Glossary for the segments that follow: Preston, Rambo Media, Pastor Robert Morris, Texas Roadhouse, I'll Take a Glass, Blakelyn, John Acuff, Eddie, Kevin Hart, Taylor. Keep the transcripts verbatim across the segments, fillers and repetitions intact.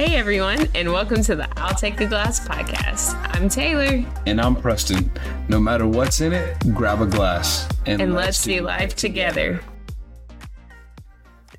Hey everyone, and welcome to the I'll Take a Glass podcast. I'm Taylor. And I'm Preston. No matter what's in it, grab a glass. And, and let's, let's do life together.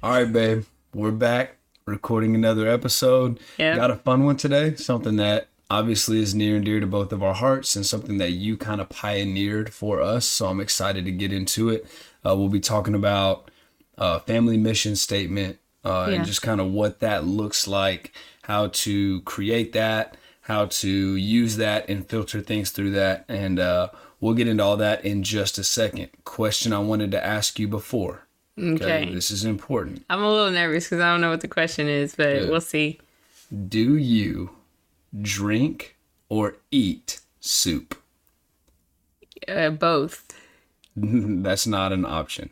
All right, babe. We're back recording another episode. Yep. Got a fun one today. Something that obviously is near and dear to both of our hearts and something that you kind of pioneered for us. So I'm excited to get into it. Uh, we'll be talking about uh, family mission statement. Uh, yeah. And just kind of what that looks like, how to create that, how to use that and filter things through that. And uh, we'll get into all that in just a second. Question I wanted to ask you before. Okay. okay this is important. I'm a little nervous because I don't know what the question is, but Good. We'll see. Do you drink or eat soup? Uh, both. That's not an option.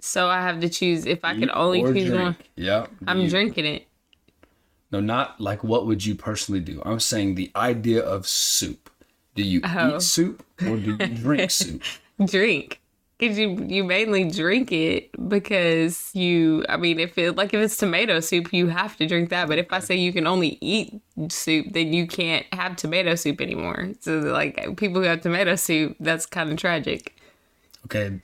So I have to choose if I could only choose drink. one. Yeah. I'm you. drinking it. No, not like what would you personally do? I'm saying the idea of soup. Do you oh. eat soup or do you drink soup? Drink. Because you, you mainly drink it because you, I mean, if it, like if it's tomato soup, you have to drink that. But if I say you can only eat soup, then you can't have tomato soup anymore. So like people who have tomato soup, that's kind of tragic. Okay.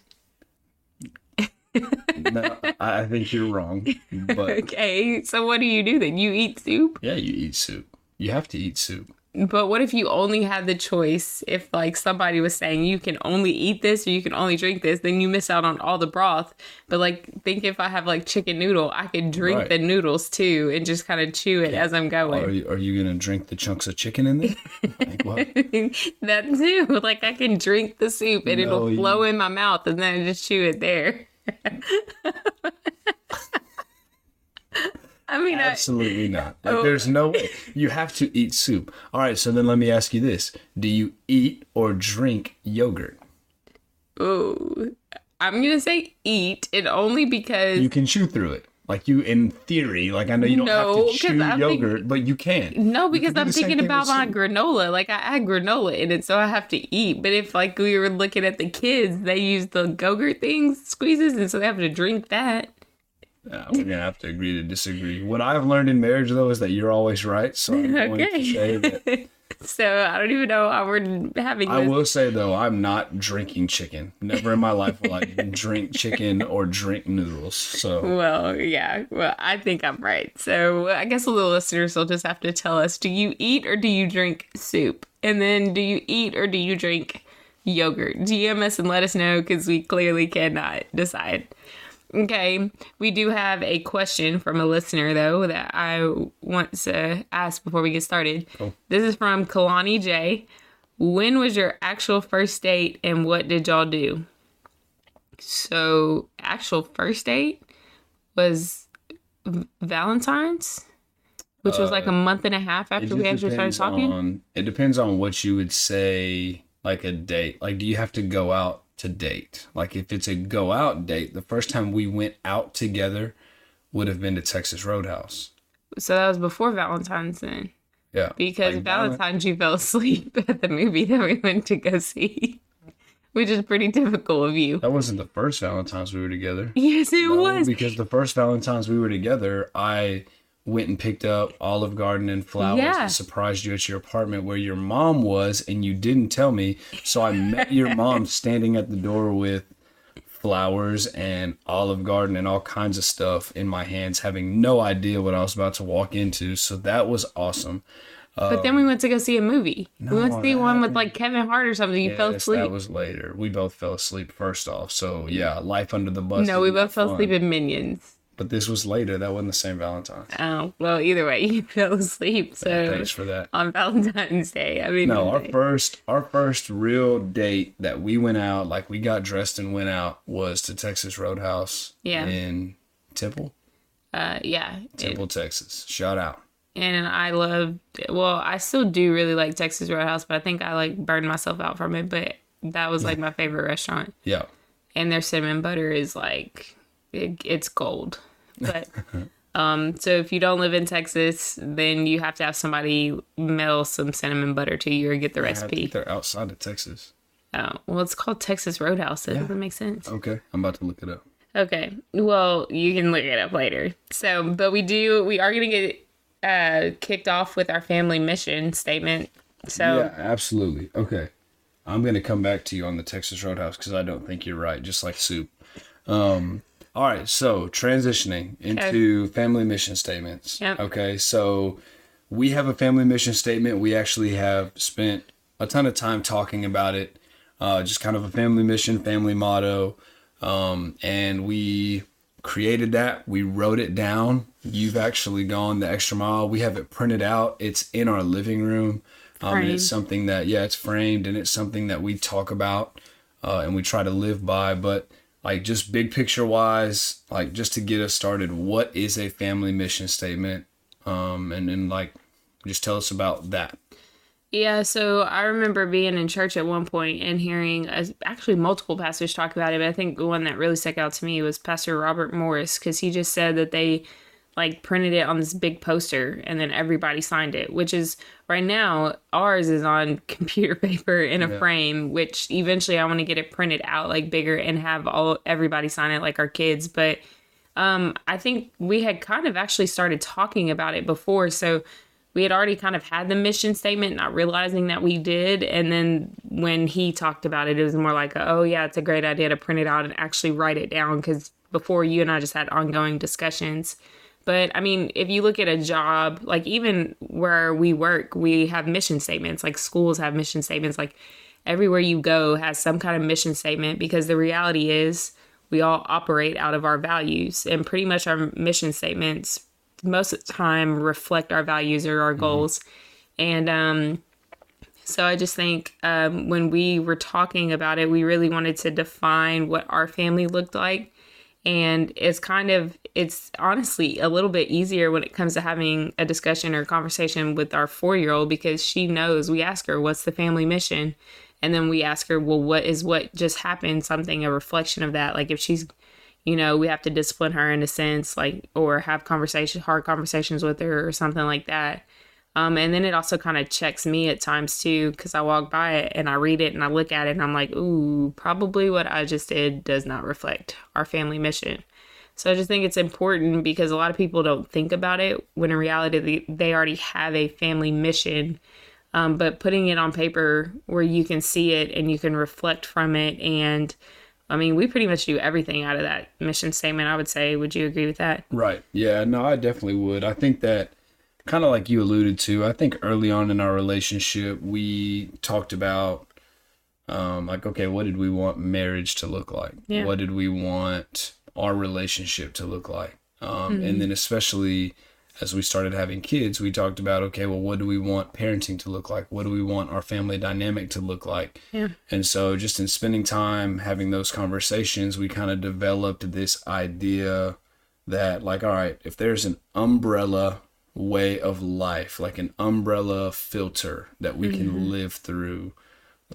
No, I think you're wrong. But okay, so what do you do then? You eat soup? Yeah, you eat soup. You have to eat soup. But what if you only had the choice? If like somebody was saying you can only eat this or you can only drink this, then you miss out on all the broth. But like, think if I have like chicken noodle, I could drink right. the noodles too and just kind of chew it yeah. as I'm going. Are you, are you gonna drink the chunks of chicken in there? Like what? That too. Like I can drink the soup and no, it'll flow you... in my mouth and then I just chew it there. I mean, absolutely I, not. Like, oh. There's no way. You have to eat soup. All right, so then let me ask you this: do you eat or drink yogurt? Oh, I'm gonna say eat, and only because you can chew through it. Like you, in theory, like I know you don't no, have to chew yogurt, think, but you can. No, because can I'm thinking about my soup. granola. Like I add granola in it, so I have to eat. But if like we were looking at the kids, they use the yogurt things, squeezes, and so they have to drink that. Yeah, we're gonna have to agree to disagree. What I've learned in marriage, though, is that you're always right. So I'm going okay. to say that. So I don't even know how we're having this. I will say, though, I'm not drinking chicken. Never in my life will I drink chicken or drink noodles. So Well, yeah. Well, I think I'm right. So I guess the listeners will just have to tell us, do you eat or do you drink soup? And then do you eat or do you drink yogurt? D M us and let us know because we clearly cannot decide. Okay, we do have a question from a listener, though, that I want to ask before we get started. Cool. This is from Kalani J. When was your actual first date and what did y'all do? So, actual first date was Valentine's, which was uh, like a month and a half after we actually started talking. On, it depends on what you would say, like a date. Like, do you have to go out? To date. Like if it's a go out date, the first time we went out together would have been to Texas Roadhouse. So that was before Valentine's then. Yeah. Because like Valentine's you fell asleep at the movie that we went to go see. Which is pretty typical of you. That wasn't the first Valentine's we were together. Yes, it no, was. Because the first Valentine's we were together, I went and picked up Olive Garden and flowers yeah. and surprised you at your apartment where your mom was and you didn't tell me. So I met your mom standing at the door with flowers and Olive Garden and all kinds of stuff in my hands, having no idea what I was about to walk into. So that was awesome. But um, then we went to go see a movie. No, we went to see one happened. with like Kevin Hart or something. You yes, fell asleep. That was later. We both fell asleep first off. So yeah, life under the bus. No, we both fell asleep in Minions. But this was later. That wasn't the same Valentine's. Oh, well, either way, you fell asleep. So thanks for that. On Valentine's Day. I mean, no, our day. first our first real date that we went out, like we got dressed and went out, was to Texas Roadhouse yeah. in Temple. Uh, yeah. Temple, it, Texas. Shout out. And I love, well, I still do really like Texas Roadhouse, but I think I like burned myself out from it. But that was like my favorite restaurant. Yeah. And their cinnamon butter is like, it, it's gold. But um, so if you don't live in Texas, then you have to have somebody mail some cinnamon butter to you or get the yeah, recipe. I think they're outside of Texas. Oh, well, it's called Texas Roadhouse. So yeah. It doesn't make sense. Okay. I'm about to look it up. Okay. Well, you can look it up later. So, but we do, we are going to get uh, kicked off with our family mission statement. So yeah, absolutely. Okay. I'm going to come back to you on the Texas Roadhouse because I don't think you're right, just like soup. Um, all right, so transitioning into okay. family mission statements. Yep. Okay, so we have a family mission statement. We actually have spent a ton of time talking about it, uh, just kind of a family mission, family motto, um, and we created that. We wrote it down. You've actually gone the extra mile. We have it printed out. It's in our living room. Um, and it's something that, yeah, it's framed, and it's something that we talk about uh, and we try to live by. But like just big picture wise, like just to get us started, what is a family mission statement? Um, and then like just tell us about that. Yeah, so I remember being in church at one point and hearing uh, actually multiple pastors talk about it. But I think the one that really stuck out to me was Pastor Robert Morris, because he just said that they like printed it on this big poster and then everybody signed it, which is right now ours is on computer paper in a yeah. frame, which eventually I want to get it printed out like bigger and have all everybody sign it like our kids. But um, I think we had kind of actually started talking about it before. So we had already kind of had the mission statement, not realizing that we did. And then when he talked about it, it was more like, oh yeah, it's a great idea to print it out and actually write it down. Because before you and I just had ongoing discussions. But I mean, if you look at a job, like even where we work, we have mission statements, like schools have mission statements, like everywhere you go has some kind of mission statement, because the reality is we all operate out of our values, and pretty much our mission statements most of the time reflect our values or our goals. Mm-hmm. And um, so I just think um, when we were talking about it, we really wanted to define what our family looked like. And it's kind of, it's honestly a little bit easier when it comes to having a discussion or conversation with our four-year-old, because she knows, we ask her, what's the family mission? And then we ask her, well, what is what just happened? Something, a reflection of that. Like if she's, you know, we have to discipline her in a sense, like, or have conversation, hard conversations with her or something like that. Um, and then it also kind of checks me at times too, because I walk by it and I read it and I look at it and I'm like, ooh, probably what I just did does not reflect our family mission. So I just think it's important because a lot of people don't think about it when in reality they already have a family mission. Um, but putting it on paper where you can see it and you can reflect from it. And I mean, we pretty much do everything out of that mission statement, I would say. Would you agree with that? Right. Yeah, no, I definitely would. I think that, kind of like you alluded to, I think early on in our relationship, we talked about um, like, okay, what did we want marriage to look like? Yeah. What did we want our relationship to look like? Um, mm-hmm. And then especially as we started having kids, we talked about, okay, well, what do we want parenting to look like? What do we want our family dynamic to look like? Yeah. And so just in spending time having those conversations, we kind of developed this idea that like, all right, if there's an umbrella way of life, like an umbrella filter that we mm-hmm. can live through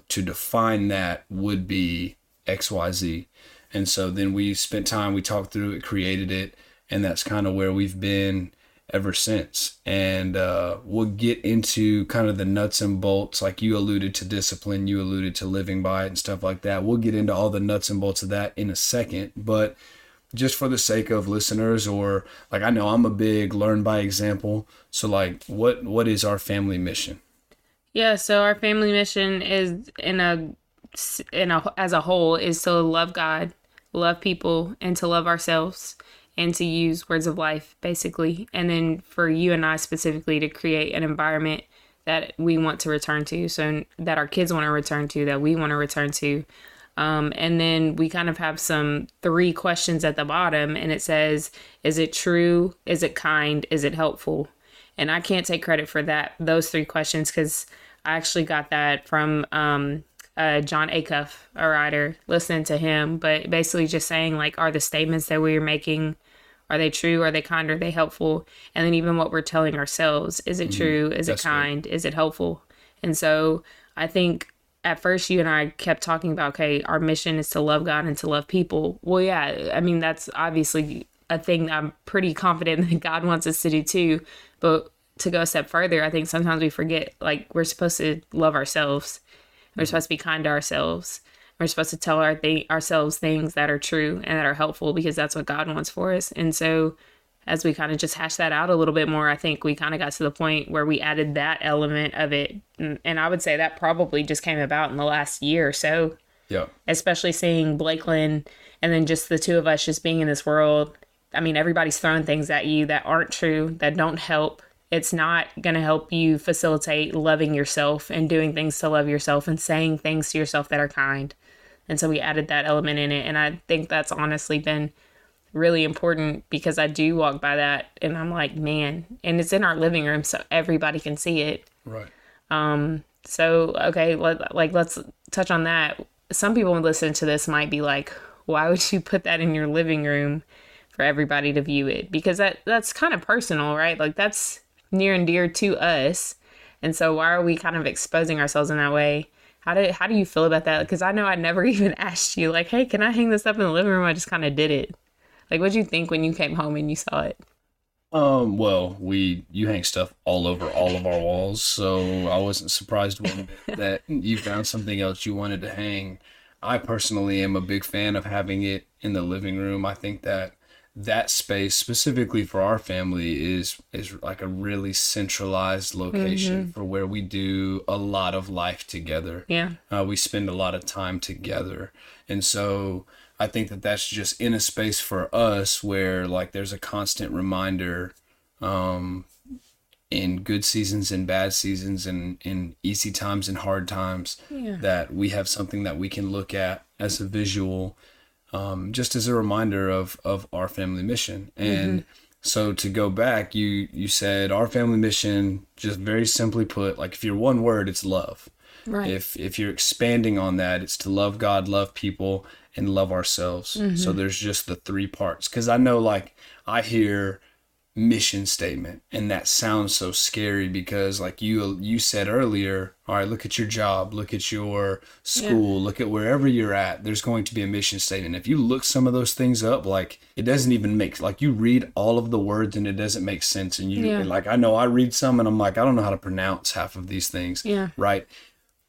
to define that would be X Y Z. And so then we spent time, we talked through it, created it, and that's kind of where we've been ever since. And uh, we'll get into kind of the nuts and bolts, like you alluded to discipline, you alluded to living by it and stuff like that. We'll get into all the nuts and bolts of that in a second, but just for the sake of listeners, or like, I know I'm a big learn by example. So like what, what is our family mission? Yeah. So our family mission is in a, in a, as a whole is to love God, love people, and to love ourselves, and to use words of life basically. And then for you and I specifically to create an environment that we want to return to. So that our kids want to return to, that we want to return to. Um, and then we kind of have some three questions at the bottom, and it says, is it true? Is it kind? Is it helpful? And I can't take credit for that, those three questions, because I actually got that from um, uh, John Acuff, a writer, listening to him. But basically just saying, like, are the statements that we're making, are they true? Are they kind? Are they helpful? And then even what we're telling ourselves, is it mm-hmm. true? Is That's it kind? Right. Is it helpful? And so I think at first, you and I kept talking about, okay, our mission is to love God and to love people. Well, yeah, I mean, that's obviously a thing I'm pretty confident that God wants us to do too. But to go a step further, I think sometimes we forget, like, we're supposed to love ourselves. We're supposed to be kind to ourselves. We're supposed to tell our th- ourselves things that are true and that are helpful, because that's what God wants for us. And so as we kind of just hashed that out a little bit more, I think we kind of got to the point where we added that element of it. And, and I would say that probably just came about in the last year or so. Yeah. Especially seeing Blakeland and then just the two of us just being in this world. I mean, everybody's throwing things at you that aren't true, that don't help. It's not going to help you facilitate loving yourself and doing things to love yourself and saying things to yourself that are kind. And so we added that element in it. And I think that's honestly been really important, because I do walk by that and I'm like, man, and it's in our living room, so everybody can see it. Right. Um. So, okay, let, like, let's touch on that. Some people who listen to this might be like, why would you put that in your living room for everybody to view it? Because that that's kind of personal, right? Like, that's near and dear to us. And so why are we kind of exposing ourselves in that way? How do, how do you feel about that? Because I know I never even asked you, like, hey, can I hang this up in the living room? I just kind of did it. Like, what'd you think when you came home and you saw it? Um, well, we, you hang stuff all over all of our walls, so I wasn't surprised when, that you found something else you wanted to hang. I personally am a big fan of having it in the living room. I think that that space, specifically for our family, is, is like a really centralized location mm-hmm. for where we do a lot of life together. Yeah. Uh, we spend a lot of time together. And so I think that that's just in a space for us where, like, there's a constant reminder um, in good seasons and bad seasons and in easy times and hard times yeah. that we have something that we can look at as a visual, um, just as a reminder of, of our family mission. And mm-hmm. so to go back, you, you said our family mission, just very simply put, like, if you're one word, it's love. Right. If if you're expanding on that, it's to love God, love people, and love ourselves. Mm-hmm. So there's just the three parts. Because I know, like, I hear mission statement, and that sounds so scary because, like, you you said earlier, all right, look at your job, look at your school, yeah. look at wherever you're at, there's going to be a mission statement. If you look some of those things up, like, it doesn't even make, like, you read all of the words and it doesn't make sense. And you yeah. and like, I know I read some and I'm like, I don't know how to pronounce half of these things. Yeah. Right.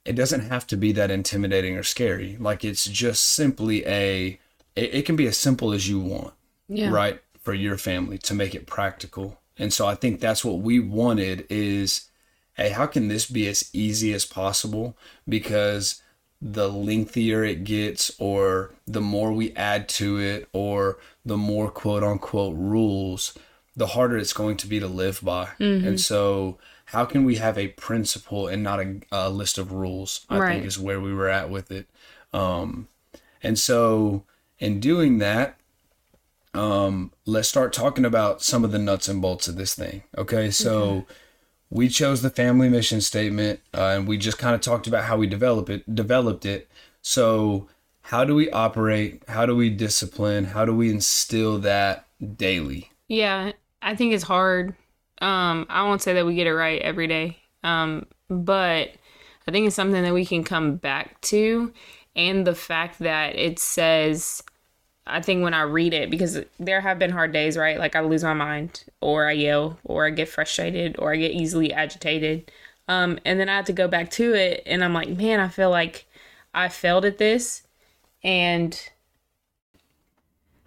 It doesn't have to be that intimidating or scary. Like, it's just simply a, it, it can be as simple as you want, yeah. right? For your family to make it practical. And so I think that's what we wanted is, hey, how can this be as easy as possible? Because the lengthier it gets, or the more we add to it, or the more quote unquote rules, the harder it's going to be to live by. Mm-hmm. And so how can we have a principle and not a, a list of rules? I right. think is where we were at with it. Um, and so in doing that, um, let's start talking about some of the nuts and bolts of this thing. Okay, so mm-hmm. we chose the family mission statement, uh, and we just kind of talked about how we develop it, developed it. So how do we operate? How do we discipline? How do we instill that daily? Yeah, I think it's hard. Um, I won't say that we get it right every day, um, but I think it's something that we can come back to. And the fact that it says, I think when I read it, because there have been hard days, right? Like, I lose my mind, or I yell, or I get frustrated, or I get easily agitated. Um, and then I have to go back to it and I'm like, man, I feel like I failed at this. And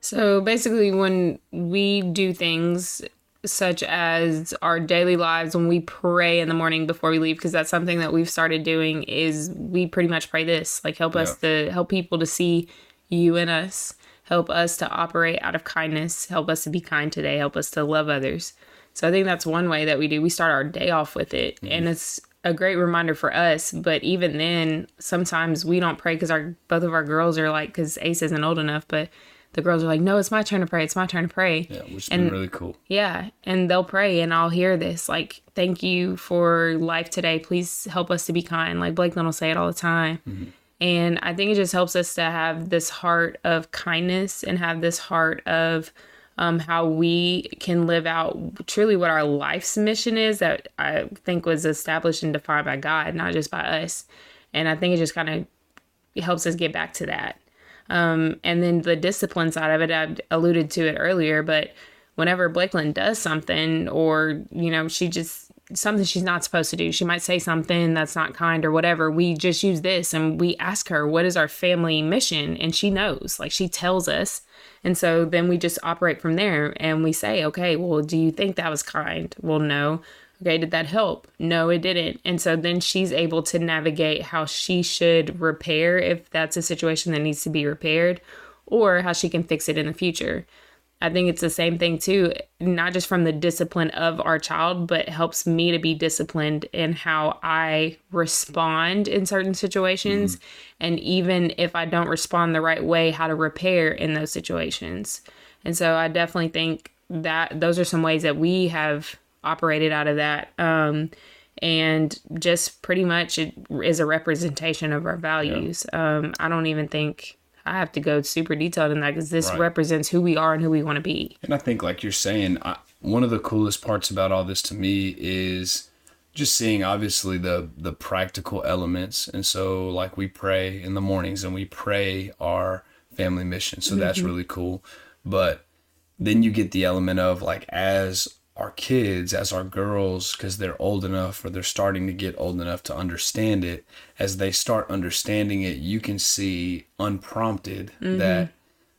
so basically when we do things such as our daily lives, when we pray in the morning before we leave, because that's something that we've started doing, is we pretty much pray this, like, help yeah. us to help people to see you in us, help us to operate out of kindness, help us to be kind today, help us to love others. So I think that's one way that we do. We start our day off with it. Mm-hmm. And it's a great reminder for us. But even then, sometimes we don't pray because our both of our girls are like, because Ace isn't old enough, but the girls are like, no, it's my turn to pray. It's my turn to pray. Yeah, which has and, been really cool. Yeah. And they'll pray and I'll hear this, like, thank you for life today. Please help us to be kind. Like, Blakeland will say it all the time. Mm-hmm. And I think it just helps us to have this heart of kindness and have this heart of um, how we can live out truly what our life's mission is, that I think was established and defined by God, not just by us. And I think it just kind of helps us get back to that. Um, and then the discipline side of it, I alluded to it earlier, but whenever Blakeland does something, or, you know, she just something she's not supposed to do. She might say something that's not kind or whatever. We just use this and we ask her, what is our family mission? And she knows, like she tells us. And so then we just operate from there and we say, okay, well, do you think that was kind? Well, no. Okay, did that help? No, it didn't. And so then she's able to navigate how she should repair if that's a situation that needs to be repaired, or how she can fix it in the future. I think it's the same thing too, not just from the discipline of our child, but helps me to be disciplined in how I respond in certain situations. Mm-hmm. And even if I don't respond the right way, how to repair in those situations. And so I definitely think that those are some ways that we have operated out of that. Um, and just pretty much it is a representation of our values. Yeah. Um, I don't even think I have to go super detailed in that, because this right. represents who we are and who we want to be. And I think, like you're saying, I, one of the coolest parts about all this to me is just seeing, obviously, the the practical elements. And so, like, we pray in the mornings and we pray our family mission. So mm-hmm. that's really cool. But then you get the element of, like, as our kids, as our girls, because they're old enough, or they're starting to get old enough to understand it, as they start understanding it, you can see unprompted mm-hmm. that,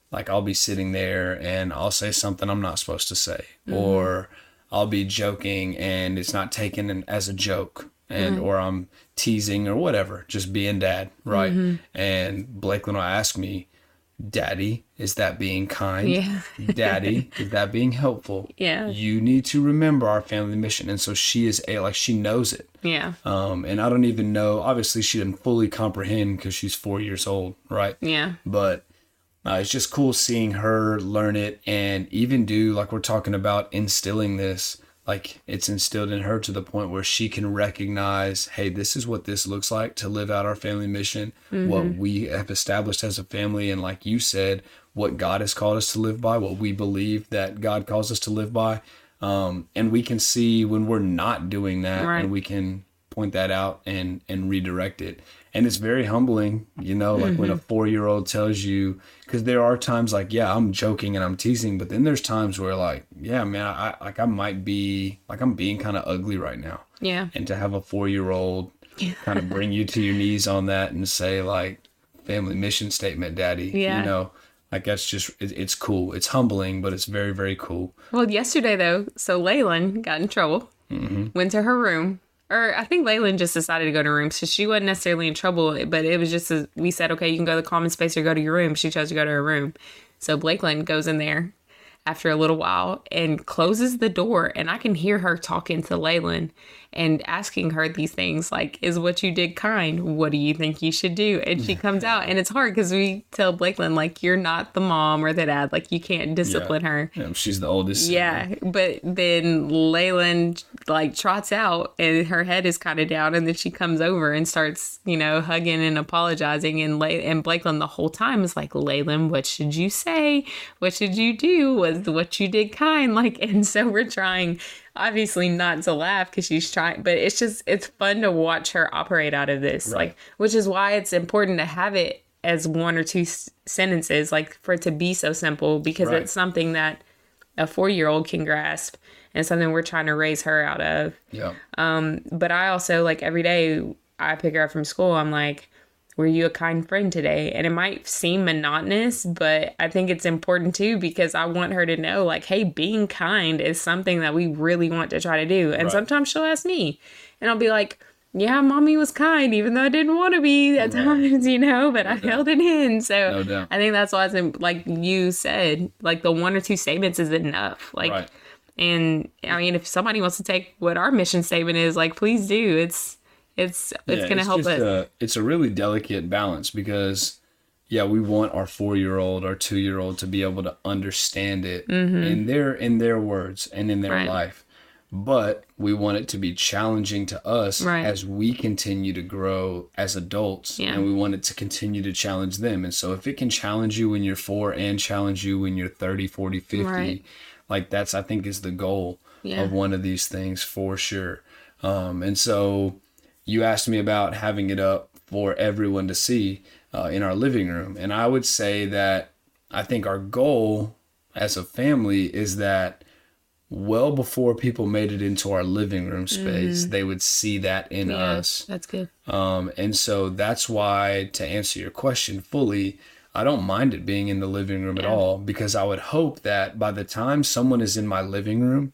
like, I'll be sitting there and I'll say something I'm not supposed to say, mm-hmm. or I'll be joking and it's not taken as a joke, and mm-hmm. or I'm teasing or whatever, just being dad, right? Mm-hmm. And Blakelyn will ask me, Daddy, is that being kind? Yeah. Daddy, is that being helpful? Yeah. You need to remember our family mission. And so she is a, like, she knows it. Yeah. Um, and I don't even know, obviously she didn't fully comprehend because she's four years old. Right. Yeah. But uh, it's just cool seeing her learn it, and even do, like, we're talking about instilling this, like it's instilled in her to the point where she can recognize, hey, this is what this looks like to live out our family mission, mm-hmm. what we have established as a family. And like you said, what God has called us to live by, what we believe that God calls us to live by. Um, and we can see when we're not doing that, right. and we can point that out and, and redirect it. And it's very humbling, you know, like mm-hmm. when a four-year-old tells you, because there are times like, yeah, I'm joking and I'm teasing, but then there's times where, like, yeah, man, I like I might be like I'm being kind of ugly right now. Yeah. And to have a four-year-old kind of bring you to your knees on that and say, like, family mission statement, Daddy, yeah. you know, like that's just it, it's cool. It's humbling, but it's very, very cool. Well, yesterday, though, so Leyland got in trouble, mm-hmm. went to her room. Or I think Leyland just decided to go to her room, so she wasn't necessarily in trouble, but it was just, a, we said, okay, you can go to the common space or go to your room. She chose to go to her room. So Blakelyn goes in there after a little while and closes the door, and I can hear her talking to Leyland and asking her these things like, is what you did kind? What do you think you should do? And she comes out, and it's hard because we tell Blakelyn, like, you're not the mom or the dad. Like, you can't discipline yeah. her. Yeah, she's the oldest. Yeah. Sibling. But then Leyland, like, trots out, and her head is kind of down, and then she comes over and starts, you know, hugging and apologizing. And Ley- and Blakelyn the whole time is like, Leyland, what should you say? What should you do? Was what you did kind? Like, and so we're trying... obviously not to laugh because she's trying, but it's just, it's fun to watch her operate out of this, right. like, which is why it's important to have it as one or two s- sentences, like for it to be so simple, because right. it's something that a four-year-old can grasp and something we're trying to raise her out of. Yeah. Um, but I also, like, every day I pick her up from school, I'm like, were you a kind friend today? And it might seem monotonous, but I think it's important too, because I want her to know, like, hey, being kind is something that we really want to try to do. And right. sometimes she'll ask me and I'll be like, yeah, mommy was kind, even though I didn't want to be at right. times, you know, but no I doubt. held it in. So no I think that's why it's, like you said, like the one or two statements is enough. Like, right. and I mean, if somebody wants to take what our mission statement is, like, please do. It's, It's it's yeah, going to help us. A, it's a really delicate balance because, yeah, we want our four-year-old, our two-year-old to be able to understand it mm-hmm. in their in their words and in their right. life. But we want it to be challenging to us right. as we continue to grow as adults. Yeah. And we want it to continue to challenge them. And so if it can challenge you when you're four and challenge you when you're thirty, forty, fifty, right. like that's, I think, is the goal yeah. of one of these things for sure. Um, and so... you asked me about having it up for everyone to see uh, in our living room. And I would say that I think our goal as a family is that well before people made it into our living room space, mm-hmm. they would see that in yeah, us. That's good. Um, and so that's why, to answer your question fully, I don't mind it being in the living room yeah. at all, because I would hope that by the time someone is in my living room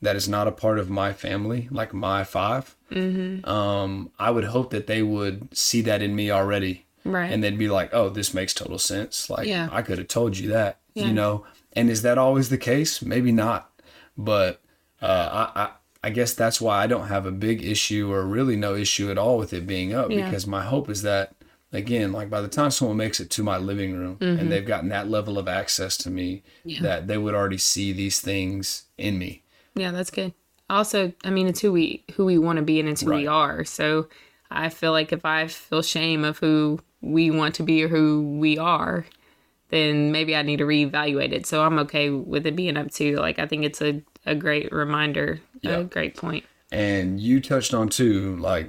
that is not a part of my family, like my five, mm-hmm. um, I would hope that they would see that in me already. Right. And they'd be like, oh, this makes total sense. Like, yeah. I could have told you that, yeah. you know. And is that always the case? Maybe not. But uh, I, I I guess that's why I don't have a big issue, or really no issue at all, with it being up. Yeah. Because my hope is that, again, like by the time someone makes it to my living room mm-hmm. and they've gotten that level of access to me, yeah. that they would already see these things in me. Yeah, that's good. Also, I mean, it's who we who we want to be, and it's who right. we are. So I feel like if I feel shame of who we want to be or who we are, then maybe I need to reevaluate it. So I'm okay with it being up to, like, I think it's a, a great reminder, yeah. a great point. And you touched on too, like,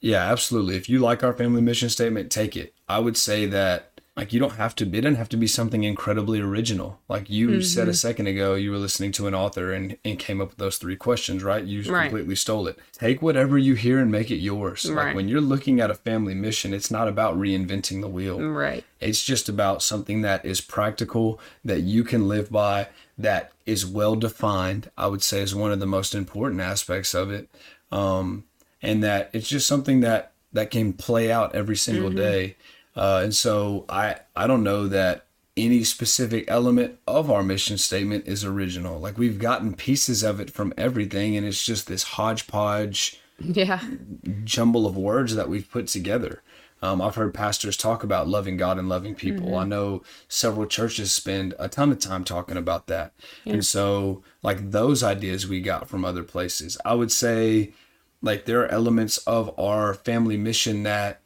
yeah, absolutely. If you like our family mission statement, take it. I would say that, like, you don't have to, it doesn't have to be something incredibly original. Like you mm-hmm. said a second ago, you were listening to an author and, and came up with those three questions, right? You right. completely stole it. Take whatever you hear and make it yours. Right. Like when you're looking at a family mission, it's not about reinventing the wheel. Right. It's just about something that is practical, that you can live by, that is well-defined, I would say is one of the most important aspects of it. Um, and that it's just something that, that can play out every single mm-hmm. day. Uh, and so I, I don't know that any specific element of our mission statement is original. Like we've gotten pieces of it from everything, and it's just this hodgepodge yeah. jumble of words that we've put together. Um, I've heard pastors talk about loving God and loving people. Mm-hmm. I know several churches spend a ton of time talking about that. Yeah. And so like those ideas we got from other places. I would say like there are elements of our family mission that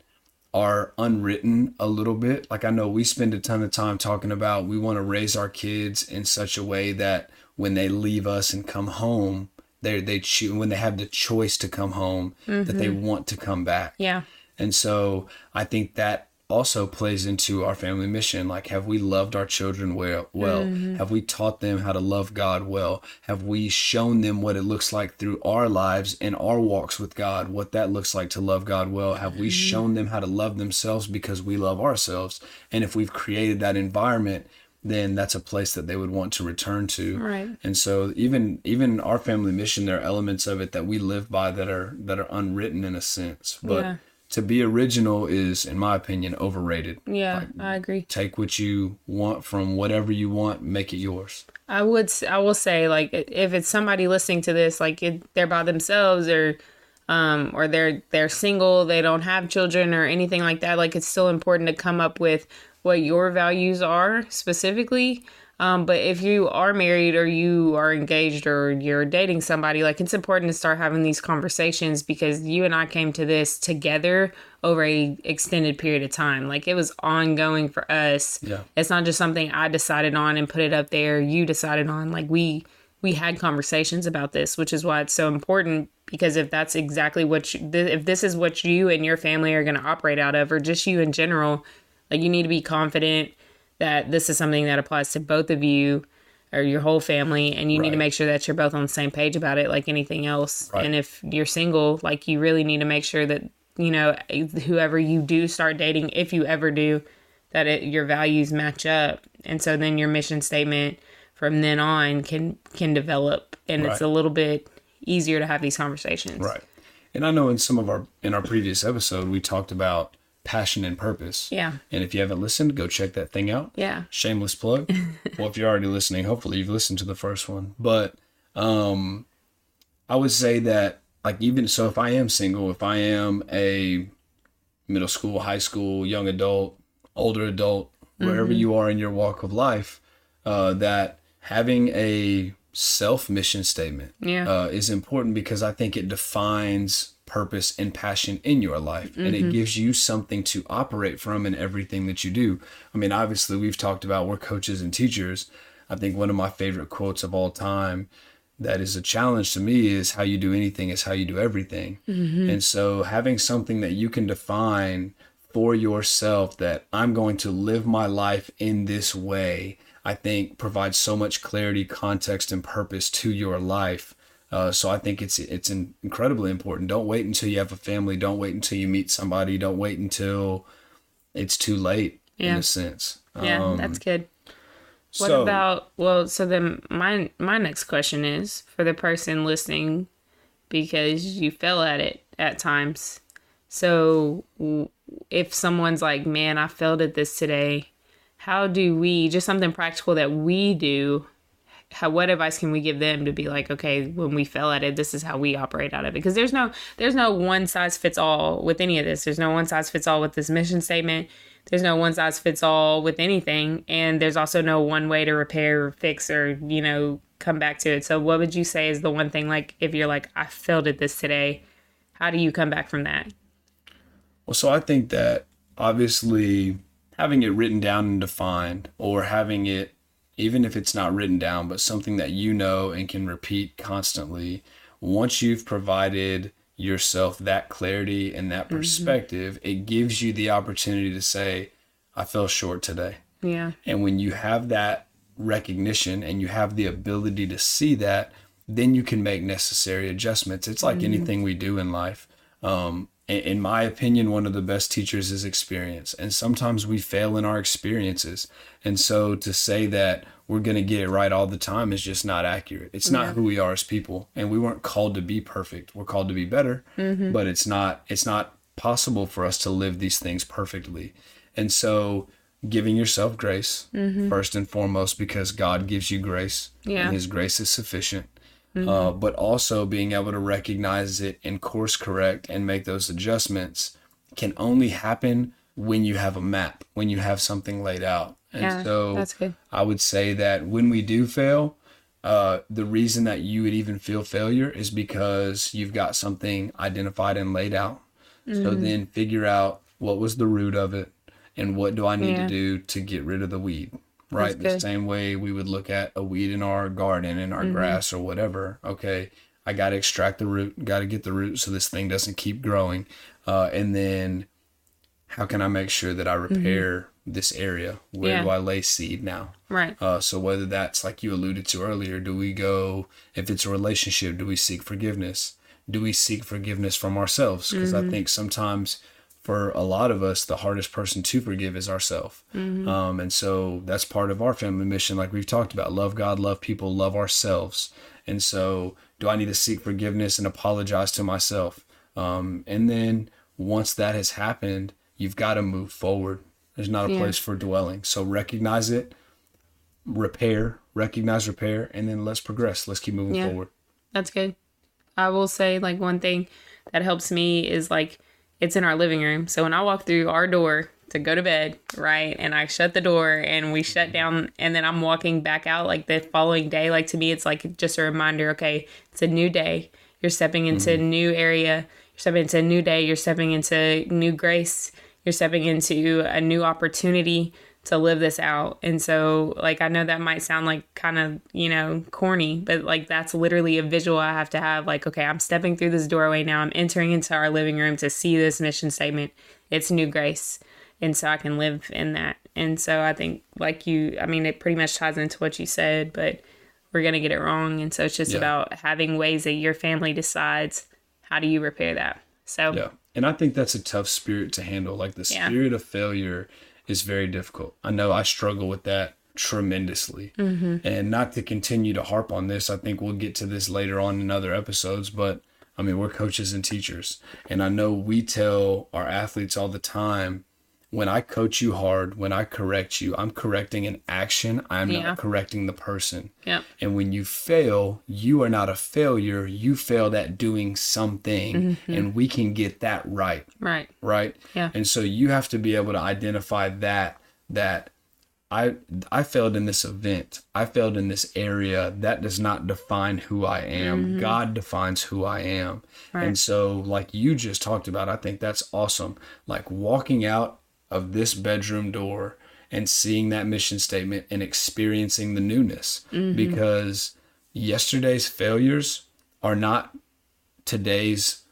are unwritten a little bit. Like I know we spend a ton of time talking about, we want to raise our kids in such a way that when they leave us and come home, they they choose, when they have the choice to come home, mm-hmm. that they want to come back. Yeah. And so I think that also plays into our family mission. Like, have we loved our children well? well? Mm-hmm. Have we taught them how to love God well? Have we shown them what it looks like through our lives and our walks with God, what that looks like to love God well? Have we mm-hmm. shown them how to love themselves because we love ourselves? And if we've created that environment, then that's a place that they would want to return to. Right. And so even even our family mission, there are elements of it that we live by that are that are unwritten in a sense. But yeah. to be original is, in my opinion, overrated. Yeah, like, I agree. Take what you want from whatever you want, make it yours. I would, I will say, like, if it's somebody listening to this, like, it, they're by themselves, or, um, or they're they're single, they don't have children, or anything like that. Like, it's still important to come up with what your values are specifically. Um, but if you are married, or you are engaged, or you're dating somebody, like, it's important to start having these conversations, because you and I came to this together over a extended period of time. Like, it was ongoing for us. Yeah. It's not just something I decided on and put it up there. You decided on, like, we, we had conversations about this, which is why it's so important, because if that's exactly what you, th- if this is what you and your family are going to operate out of, or just you in general, like, you need to be confident that this is something that applies to both of you or your whole family, and you right. need to make sure that you're both on the same page about it, like anything else. Right. And if you're single, like, you really need to make sure that, you know, whoever you do start dating, if you ever do, that it, your values match up. And so then your mission statement from then on can, can develop, and right. it's a little bit easier to have these conversations. Right. And I know in some of our, in our previous episode, we talked about passion and purpose. Yeah. And if you haven't listened, go check that thing out. Yeah. Shameless plug. Well, if you're already listening, hopefully you've listened to the first one. But um, I would say that, like, even so, if I am single, if I am a middle school, high school, young adult, older adult, wherever mm-hmm. you are in your walk of life, uh, that having a self mission statement yeah. uh, is important, because I think it defines purpose and passion in your life, mm-hmm. and it gives you something to operate from in everything that you do. I mean, obviously we've talked about, we're coaches and teachers. I think one of my favorite quotes of all time that is a challenge to me is, how you do anything is how you do everything. Mm-hmm. And so having something that you can define for yourself, that I'm going to live my life in this way, I think provides so much clarity, context, and purpose to your life. Uh, so I think it's it's incredibly important. Don't wait until you have a family. Don't wait until you meet somebody. Don't wait until it's too late, yeah. in a sense. Yeah, um, that's good. What so, about, well, so then my, my next question is for the person listening, because you fell at it at times. So if someone's like, man, I failed at this today, how do we, just something practical that we do, how, what advice can we give them to be like, okay, when we fail at it, this is how we operate out of it? Because there's no, there's no one size fits all with any of this. There's no one size fits all with this mission statement. There's no one size fits all with anything. And there's also no one way to repair or fix or, you know, come back to it. So what would you say is the one thing, like, if you're like, I failed at this today, how do you come back from that? Well, so I think that obviously having it written down and defined, or having it, even if it's not written down, but something that you know and can repeat constantly, once you've provided yourself that clarity and that perspective, mm-hmm. it gives you the opportunity to say, I fell short today. Yeah. And when you have that recognition and you have the ability to see that, then you can make necessary adjustments. It's like mm-hmm. anything we do in life. Um, in my opinion, one of the best teachers is experience. And sometimes we fail in our experiences. And so to say that we're going to get it right all the time is just not accurate. It's not yeah. who we are as people. And we weren't called to be perfect. We're called to be better, mm-hmm. but it's not, it's not possible for us to live these things perfectly. And so giving yourself grace mm-hmm. first and foremost, because God gives you grace yeah. and his grace is sufficient. Mm-hmm. Uh, but also being able to recognize it and course correct and make those adjustments can only happen when you have a map, when you have something laid out. And yeah, so that's good. I would say that when we do fail, uh, the reason that you would even feel failure is because you've got something identified and laid out. Mm-hmm. So then figure out what was the root of it and what do I need yeah. to do to get rid of the weed. Right. The same way we would look at a weed in our garden, in our mm-hmm. grass or whatever. Okay. I got to extract the root, got to get the root so this thing doesn't keep growing. Uh, and then how can I make sure that I repair mm-hmm. this area? Where yeah. do I lay seed now? Right. Uh, so whether that's like you alluded to earlier, do we go, if it's a relationship, do we seek forgiveness? Do we seek forgiveness from ourselves? Because mm-hmm. I think sometimes for a lot of us, the hardest person to forgive is ourselves. Mm-hmm. Um, and so that's part of our family mission. Like we've talked about, love God, love people, love ourselves. And so do I need to seek forgiveness and apologize to myself? Um, and then once that has happened, you've got to move forward. There's not a yeah. place for dwelling. So recognize it, repair, recognize repair, and then let's progress. Let's keep moving yeah. forward. That's good. I will say like one thing that helps me is like, it's in our living room. So when I walk through our door to go to bed, right, and I shut the door and we shut down, and then I'm walking back out like the following day, like to me, it's like just a reminder, okay, it's a new day. You're stepping into mm-hmm. a new area. You're stepping into a new day. You're stepping into new grace. You're stepping into a new opportunity to live this out. And so like, I know that might sound like kind of, you know, corny, but like, that's literally a visual I have to have. Like, okay, I'm stepping through this doorway now. I'm entering into our living room to see this mission statement. It's new grace. And so I can live in that. And so I think like you, I mean, it pretty much ties into what you said, but we're going to get it wrong. And so it's just yeah. about having ways that your family decides, how do you repair that? So, yeah. And I think that's a tough spirit to handle. Like the spirit yeah. of failure is very difficult. I know I struggle with that tremendously. Mm-hmm. And not to continue to harp on this, I think we'll get to this later on in other episodes, but I mean, we're coaches and teachers. And I know we tell our athletes all the time, when I coach you hard, when I correct you, I'm correcting an action. I'm yeah. not correcting the person. Yeah. And when you fail, you are not a failure. You failed at doing something mm-hmm. and we can get that right. Right. Right. Yeah. And so you have to be able to identify that, that I, I failed in this event. I failed in this area. That does not define who I am. Mm-hmm. God defines who I am. Right. And so like you just talked about, I think that's awesome. Like walking out of this bedroom door and seeing that mission statement and experiencing the newness mm-hmm. because yesterday's failures are not today's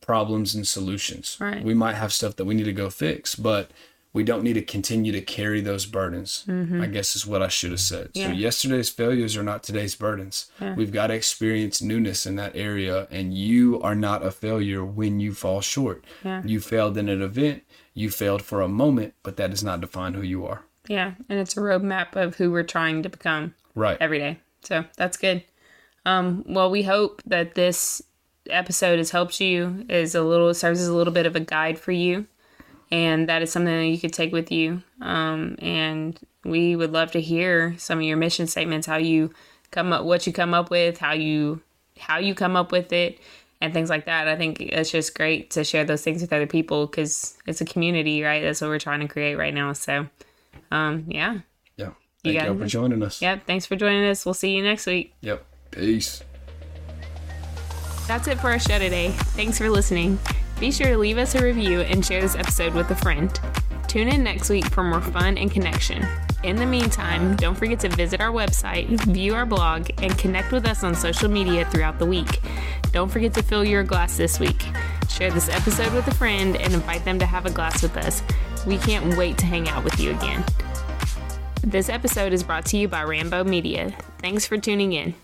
problems and solutions. Right. We might have stuff that we need to go fix, but we don't need to continue to carry those burdens, mm-hmm. I guess is what I should have said. Yeah. So yesterday's failures are not today's burdens. Yeah. We've got to experience newness in that area, and you are not a failure when you fall short. Yeah. You failed in an event, you failed for a moment, but that does not define who you are. Yeah, and it's a roadmap of who we're trying to become right every day. So that's good. Um, well, we hope that this episode has helped you, is a little serves as a little bit of a guide for you. And that is something that you could take with you. Um, and we would love to hear some of your mission statements, how you come up, what you come up with, how you, how you come up with it, and things like that. I think it's just great to share those things with other people because it's a community, right? That's what we're trying to create right now. So, um, yeah. Yeah. Thank you y'all for joining us. Yep. Thanks for joining us. We'll see you next week. Yep. Peace. That's it for our show today. Thanks for listening. Be sure to leave us a review and share this episode with a friend. Tune in next week for more fun and connection. In the meantime, don't forget to visit our website, view our blog, and connect with us on social media throughout the week. Don't forget to fill your glass this week. Share this episode with a friend and invite them to have a glass with us. We can't wait to hang out with you again. This episode is brought to you by Rambo Media. Thanks for tuning in.